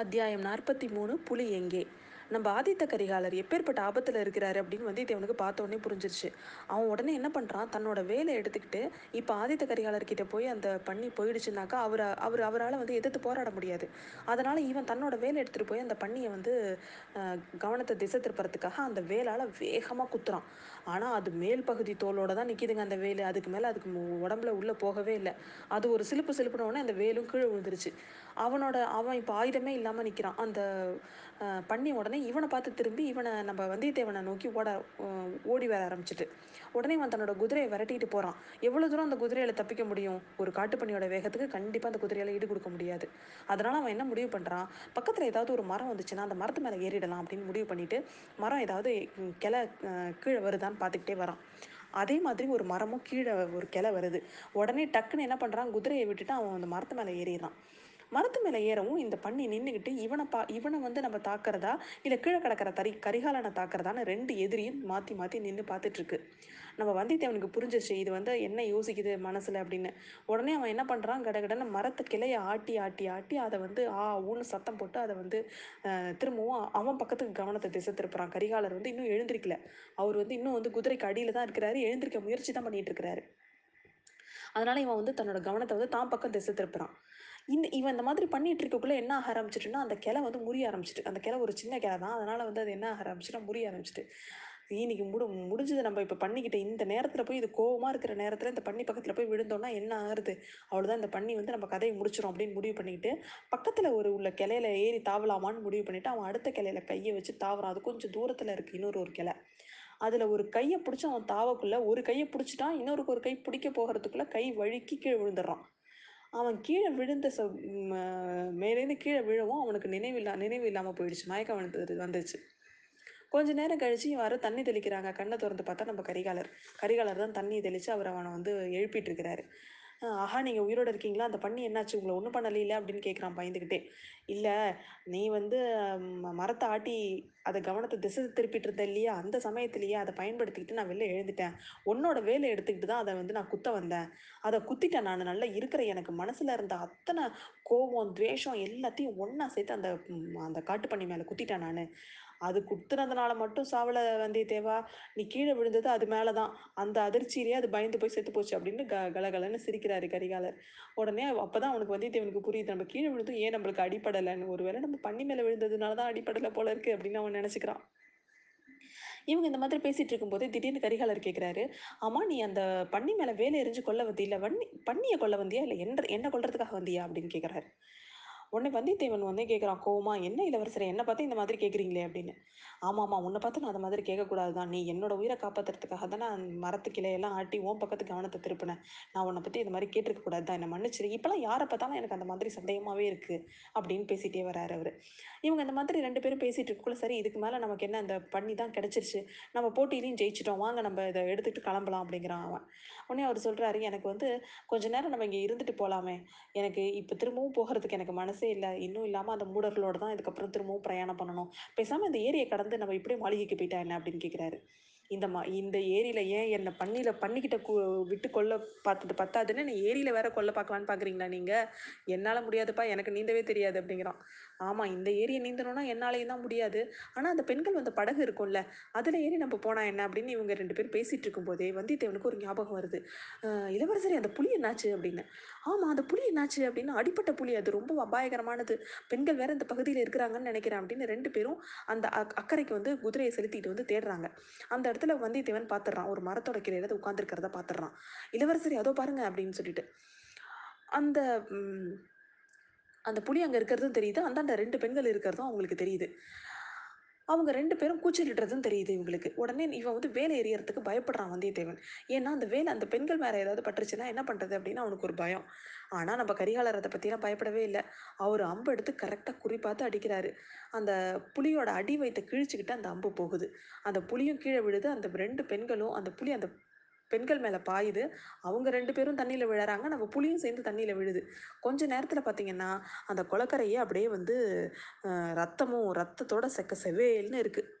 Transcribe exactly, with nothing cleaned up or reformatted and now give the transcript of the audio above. அத்தியாயம் நாற்பத்தி மூணு புலி எங்கே. நம்ம ஆதித்த கரிகாலர் எப்பேற்பட்ட ஆபத்தில் இருக்கிறாரு அப்படின்னு வந்து இது அவனுக்கு பார்த்தோன்னே புரிஞ்சிருச்சு. அவன் உடனே என்ன பண்ணுறான், தன்னோட வேலை எடுத்துக்கிட்டு இப்போ ஆதித்த கரிகாலர்கிட்ட போய் அந்த பண்ணி போயிடுச்சுனாக்கா அவர் அவர் அவரால் வந்து எதிர்த்து போராட முடியாது. அதனால் இவன் தன்னோட வேலை எடுத்துகிட்டு போய் அந்த பண்ணியை வந்து கவனத்தை திசை திருப்புறதுக்காக அந்த வேலால் வேகமாக குத்துறான். ஆனால் அது மேல் பகுதி தோலோடு தான் நிற்கிதுங்க அந்த வேலு, அதுக்கு மேலே அதுக்கு உடம்புல உள்ளே போகவே இல்லை. அது ஒரு சிலுப்பு சிலுப்புனோடனே அந்த வேலும் கீழே விழுந்துருச்சு. அவனோட அவன் இப்போ ஆயுதமே இல்லாமல் நிற்கிறான். அந்த பண்ணி உடனே இவனை பார்த்து திரும்பி இவனை நம்ம வந்தித்தேவனை நோக்கி ஓட ஓடி வர ஆரம்பிச்சுட்டு உடனே இவன் தன்னோட குதிரையை விரட்டிட்டு போகிறான். எவ்வளோ தூரம் அந்த குதிரையில தப்பிக்க முடியும்? ஒரு காட்டுப்பண்ணியோட வேகத்துக்கு கண்டிப்பாக அந்த குதிரையில ஈடு கொடுக்க முடியாது. அதனால் அவன் என்ன முடிவு பண்ணுறான், பக்கத்தில் ஏதாவது ஒரு மரம் வந்துச்சுன்னா அந்த மரத்து மேலே ஏறிடலாம் அப்படின்னு முடிவு பண்ணிட்டு மரம் ஏதாவது கிளை கீழே வருதான்னு பார்த்துக்கிட்டே வரான். அதே மாதிரி ஒரு மரமும் கீழே ஒரு கிளை வருது. உடனே டக்குன்னு என்ன பண்ணுறான், குதிரையை விட்டுட்டு அவன் அந்த மரத்து மேலே ஏறிடுறான். மரத்து மேலே ஏறவும் இந்த பண்ணி நின்றுக்கிட்டு இவனை பா இவனை வந்து நம்ம தாக்கிறதா இல்லை கீழே கிடக்கிற தறி கரிகாலனை தாக்கிறதான்னு ரெண்டு எதிரியும் மாற்றி மாற்றி நின்று பார்த்துட்ருக்கு. நம்ம வந்தித்தேவனுக்கு புரிஞ்சிச்சு இது வந்து என்ன யோசிக்குது மனசில் அப்படின்னு. உடனே அவன் என்ன பண்ணுறான், கடகடன்னு மரத்து கிளையை ஆட்டி ஆட்டி ஆட்டி அதை வந்து ஆ ஊன்னு சத்தம் போட்டு அதை வந்து திரும்பவும் அவன் பக்கத்துக்கு கவனத்தை திசை திருப்புறான். கரிகாலர் வந்து இன்னும் எழுந்திருக்கல, அவர் வந்து இன்னும் வந்து குதிரைக்கு அடியில் தான் இருக்கிறாரு, எழுந்திருக்க முயற்சி தான் பண்ணிகிட்டு இருக்கிறாரு. அதனால் இவன் வந்து தன்னோட கவனத்தை வந்து தான் பக்கம் திசை திருப்புறான். இந்த இவன் இந்த மாதிரி பண்ணிட்டு இருக்கக்குள்ளே என்ன ஆக ஆரம்பிச்சிட்டுன்னா அந்த கிளை வந்து முறிய ஆரம்பிச்சிட்டு, அந்த கிளை ஒரு சின்ன கிளை தான், அதனால் வந்து அது என்ன ஆக ஆரம்பிச்சுன்னா முறிய ஆரம்பிச்சிட்டு இன்னைக்கு முடி முடிஞ்சது நம்ம இப்போ பண்ணிக்கிட்ட இந்த நேரத்தில் போய் இது கோவமாக இருக்கிற நேரத்தில் இந்த பண்ணி பக்கத்தில் போய் விழுந்தோன்னா என்ன ஆகுது, அவ்வளோதான் இந்த பண்ணி வந்து நம்ம கதையை முடிச்சிடும் அப்படின்னு முடிவு பண்ணிக்கிட்டு பக்கத்தில் ஒரு உள்ள கிளையில ஏறி தாவலாமான்னு முடிவு பண்ணிவிட்டு அவன் அடுத்த கிளையில கையை வச்சு தாவறான். அது கொஞ்சம் தூரத்தில் இருக்குது இன்னொரு ஒரு கிளை. அதில் ஒரு கையை பிடிச்சி அவன் தாவக்குள்ளே ஒரு கையை பிடிச்சிட்டான், இன்னொருக்கு ஒரு கை பிடிக்க போகிறதுக்குள்ளே கை வழுக்கி கீழே விழுந்துடுறான். அவன் கீழே விழுந்த சொ மேலேருந்து கீழே விழவும் அவனுக்கு நினைவில்லா நினைவு இல்லாமல் போயிடுச்சு, மயக்கம் வந்து வந்துச்சு. கொஞ்ச நேரம் கழிச்சு யாரும் தண்ணி தெளிக்கிறாங்க. கண்ணை திறந்து பார்த்தா நம்ம கரிகாலர் கரிகாலர் தான் தண்ணி தெளித்து அவர் அவனை வந்து எழுப்பிட்டு இருக்கிறாரு. ஆஹா, நீங்கள் உயிரோடு இருக்கீங்களா? அந்த பண்ணி என்னாச்சு, உங்களை ஒன்றும் பண்ணலையில அப்படின்னு கேட்குறான் பயந்துக்கிட்டே. இல்லை, நீ வந்து மரத்தை ஆட்டி அதை கவனத்தை திசை திருப்பிட்டு இருந்த இல்லையா, அந்த சமயத்துலேயே அதை பயன்படுத்திக்கிட்டு நான் வெளில எழுந்துட்டேன். உன்னோட வேலை எடுத்துக்கிட்டு தான் அதை வந்து நான் குத்த வந்தேன், அதை குத்திட்டேன். நான் நல்லா இருக்கிற எனக்கு மனசில் இருந்த அத்தனை கோபம் துவேஷம் எல்லாத்தையும் ஒன்றா சேர்த்து அந்த அந்த காட்டு பண்ணி மேலே குத்திட்டேன் நான். அது குத்துனதுனால மட்டும் சாவலை வந்தியத்தேவா, நீ கீழே விழுந்தது அது மேலே தான், அந்த அதிர்ச்சியிலேயே அது பயந்து போய் செத்து போச்சு அப்படின்னு க கலகலன்னு சிரிக்கிறாரு கரிகாலர். உடனே அப்போ தான் அவனுக்கு வந்தியத்தேவனுக்கு புரியுது, நம்ம கீழே விழுந்தும் ஏன் நம்மளுக்கு அடிப்படலைன்னு, ஒருவேளை நம்ம பண்ணி மேலே விழுந்ததுனால தான் அடிப்படலை போல இருக்குது அப்படின்னு அவன் நினச்சிக்கிறான். இவங்க இந்த மாதிரி பேசிகிட்டு இருக்கும்போதே திடீர்னு கரிகாலர் கேட்குறாரு, ஆமாம் நீ அந்த பண்ணி மேலே வேலை எரிஞ்சு கொல்ல வந்தியா, இல்லை வண்ணி பண்ணியை கொல்ல வந்தியா, இல்லை என்ன என்ன கொல்றதுக்காக வந்தியா அப்படின்னு கேட்குறாரு. உடனே வந்தித்தேவன் வந்து கேட்குறான் கோவமா, என்ன இளவரசரை என்னை பார்த்து இந்த மாதிரி கேட்குறீங்களே அப்படின்னு. ஆமாம்மா, உன்னை பார்த்து நான் அந்த மாதிரி கேட்கக்கூடாது தான், நீ என்னோட உயிரை காப்பாற்றுறதுக்காக தான் நான் மரத்து கிளையெல்லாம் ஆட்டி ஓன் பக்கத்து கவனத்தை திருப்பினேன், நான் உன்னை பற்றி இந்த மாதிரி கேட்டிருக்கக்கூடாது தான், என்னை மன்னிச்சிரு, இப்போலாம் யாரை பார்த்தாலும் எனக்கு அந்த மாதிரி சந்தேகமாகவே இருக்குது அப்படின்னு பேசிகிட்டே வராரு அவர். இவங்க இந்த மாதிரி ரெண்டு பேரும் பேசிகிட்டு இருக்கக்குள்ள சரி இதுக்கு மேலே நமக்கு என்ன, இந்த பண்ணி தான் கிடச்சிருச்சு, நம்ம போட்டியிலையும் ஜெயிச்சிட்டோம், வாங்க நம்ம இதை எடுத்துகிட்டு கிளம்பலாம் அப்படிங்கிறான் அவன். உடனே அவர் சொல்கிறாரு, எனக்கு வந்து கொஞ்சம் நேரம் நம்ம இங்கே இருந்துட்டு போகலாமே, எனக்கு இப்போ திரும்பவும் போகிறதுக்கு எனக்கு மனசு இல்லை, இன்னும் இல்லாமல் அந்த மூடர்களோடு தான் இதுக்கப்புறம் திரும்பவும் பிரயாணம் பண்ணணும், பேசாமல் இந்த ஏரியை கடந்து நம்ம இப்படியே மாளிகைக்கு போயிட்டா என்ன அப்படின்னு கேட்குறாரு. இந்த மா இந்த ஏரியில் ஏன் என்னை பண்ணியில் பண்ணிக்கிட்ட கு விட்டு கொல்ல பார்த்தது பத்தாதுன்னு நீ ஏரியில் வேற கொல்ல பார்க்கலான்னு பார்க்குறீங்களா நீங்கள், என்னால் முடியாதுப்பா, எனக்கு நீந்தவே தெரியாது அப்படிங்கிறான். ஆமாம், இந்த ஏரியை நீந்தணும்னா என்னாலேயும் தான் முடியாது, ஆனால் அந்த பெண்கள் வந்து படகு இருக்கும்ல அதில் ஏறி நம்ம போனால் என்ன அப்படின்னு இவங்க ரெண்டு பேரும் பேசிகிட்டு இருக்கும்போதே வந்தித்தேவனுக்கு ஒரு ஞாபகம் வருது. இளவரசரி அந்த புலி என்னாச்சு அப்படின்னு. ஆமாம், அந்த புலி என்னாச்சு அப்படின்னு, அடிப்பட்ட புலி, அது ரொம்ப அபாயகரமானது, பெண்கள் வேறு இந்த பகுதியில் இருக்கிறாங்கன்னு நினைக்கிறேன் அப்படின்னு ரெண்டு பேரும் அந்த அக்கறைக்கு வந்து குதிரையை செலுத்திட்டு வந்து தேடுறாங்க. அந்த இடத்துல வந்தித்தேவன் பார்த்துடுறான், ஒரு மரத்தோட கிளையில அது உட்காந்துருக்கிறத பார்த்துடுறான். இளவரசரி அதோ பாருங்க அப்படின்னு சொல்லிட்டு அந்த அந்த புலி அங்கே இருக்கிறதும் தெரியுது, அந்தாண்ட ரெண்டு பெண்கள் இருக்கிறதும் அவங்களுக்கு தெரியுது, அவங்க ரெண்டு பேரும் கூச்சலிடுறதும் தெரியுது இவங்களுக்கு. உடனே இவன் வந்து வேலை எறியறதுக்கு பயப்படுறான் வந்தியத்தேவன், ஏன்னா அந்த வேலை அந்த பெண்கள் மேலே ஏதாவது பட்டுருச்சுன்னா என்ன பண்ணுறது அப்படின்னு அவனுக்கு ஒரு பயம். ஆனால் நம்ம கரிகாலர் அதை பற்றிலாம் பயப்படவே இல்லை, அவர் அம்பு எடுத்து கரெக்டாக குறிப்பாத்து அடிக்கிறாரு. அந்த புலியோட அடி வைத்த கிழிச்சுக்கிட்டு அந்த அம்பு போகுது, அந்த புலியும் கீழே விழுது, அந்த ரெண்டு பெண்களும் அந்த புலி அந்த பெண்கள் மேலே பாயுது, அவங்க ரெண்டு பேரும் தண்ணியில் விழறாங்க, நம்ம புளியும் சேர்ந்து தண்ணியில் விழுது. கொஞ்சம் நேரத்தில் பார்த்திங்கன்னா அந்த கொலக்கரையே அப்படியே வந்து ரத்தமும் ரத்தத்தோட செக்க செவேல்னு இருக்குது.